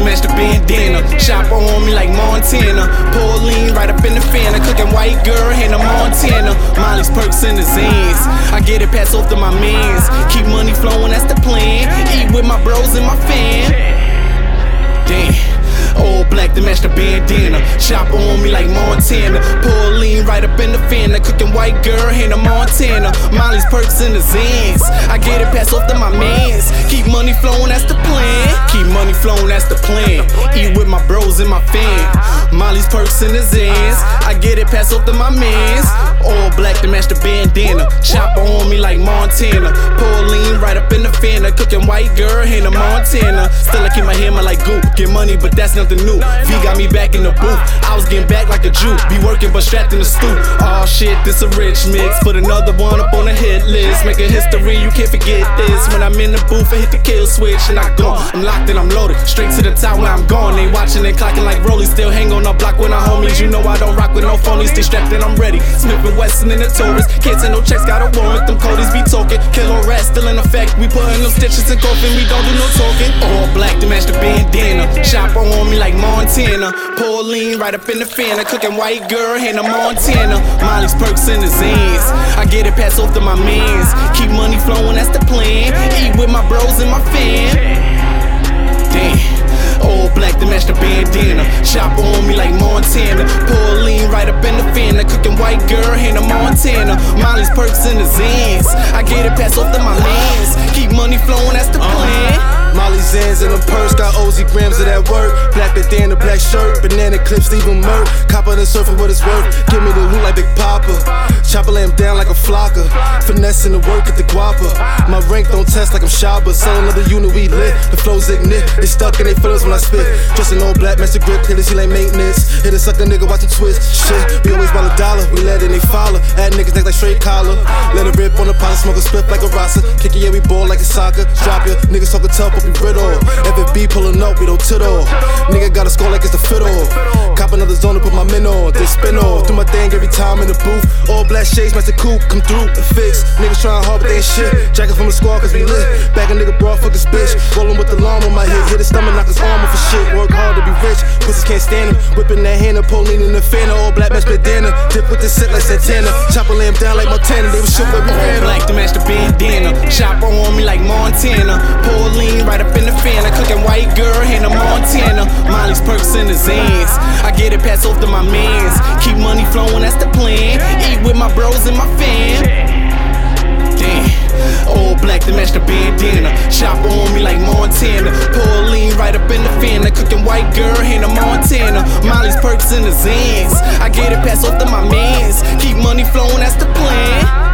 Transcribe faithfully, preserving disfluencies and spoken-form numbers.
Match the bandana, shop on me like Montana. Pauline right up in the fan, a cooking white girl in a Montana. Molly's perks in the zines, I get it passed off to my mans. Keep money flowing, that's the plan. Eat with my bros and my fam. Damn, all black to match the bandana. Shop on me like Montana. Pauline right up in the fan, a cooking white girl in a Montana. Molly's perks in the zines, I get it passed off to my mans. Keep money flowing, that's the plan. Keep money flowing, that's the plan. Eat with my bros and my fam. Molly's perks in the zins, I get it passed off to my mans. All black to match the bandana. Chopper on me like Montana. Pauline right up in the fender. Cooking white girl in a Montana. Still I keep my hammer like goop. Get money, but that's nothing new. V got me back in the booth. I was getting back like a Jew. Be working, but strapped in the stoop. Aw shit, this a rich mix. Put another one up on the hit list. Make a history, you can't forget this. When I'm in the booth, I hit the kill switch and I go. I'm locked and I'm loaded, straight to the top when I'm gone. They watching and clocking like rollies, still hang on the block with our homies. You know I don't rock with no phonies, stay strapped and I'm ready. Smith and Wesson in the Taurus, can't send no checks, got a warrant. Them Cody's be talking, killer rats still in effect. We putting them stitches in coffin, we don't do no talking. All black to match the bandana, chopper on me like Montana. Pauline right up in the fan, a cooking white girl in a Montana. Molly's perks in the zines, I get it passed off to my mans. Keep money flowing, that's the plan. Eat with my bros and my fam. All black to match the bandana. Shop on me like Montana. Pauline right up in the fender. Cooking white girl in a Montana. Molly's perks in the zins, I get it passed off to my lens. Keep money flowing, that's the plan. Molly Zans in the purse, got O Z grams of that work. Black bandana, black shirt, banana clips, leave them murk. Copper the surfer, what it's worth. Give me the loot like Big Papa. Chopper lay him down like a flocker. Finessing the work at the guapa. My rank don't test like I'm Shabba. Sell another unit, we lit. The flow's ignite. They stuck in they feelings when I spit. Dressing all black, master grip, clearly she ain't maintenance. Hit a sucker nigga, watch him twist. Shit, we always ball a dollar. We let it, they follow. Add niggas neck like straight collar. Let it rip on the pot, smoke a split like a rasa. Kick it, yeah, we ball like a soccer. Drop ya, niggas talk a tough. Be riddle. F F B pulling up, we don't tittle. Nigga got a score like it's the fiddle. Cop another zone to put my men on. They spin off. Do my thing every time in the booth. All black shades, match the coupe. Come through and fix. Niggas trying hard, but they ain't shit. Jackets from the squad, cause we lit. Back a nigga broad, fuck this bitch. Rolling with the lawn on my head. Hit his stomach, knock his arm off his shit. Work hard to be rich. Pussies can't stand him. Whipping that hand up, Pauline in the fan. All black match bandana. Dip with the set like Santana. Chopper lay him down like Montana. They was shook like we ran. All black to match the bandana. Chopper on me like Montana. Pauline right up in the fan, a cooking white girl in a Montana. Molly's perks in the zins, I get it passed off to my mans. Keep money flowing, that's the plan. Eat with my bros and my fam. Damn, all black to match the bandana. Shop on me like Montana. Pauline right up in the fan, a cooking white girl in a Montana. Molly's perks in the zins, I get it passed off to my mans. Keep money flowing, that's the plan.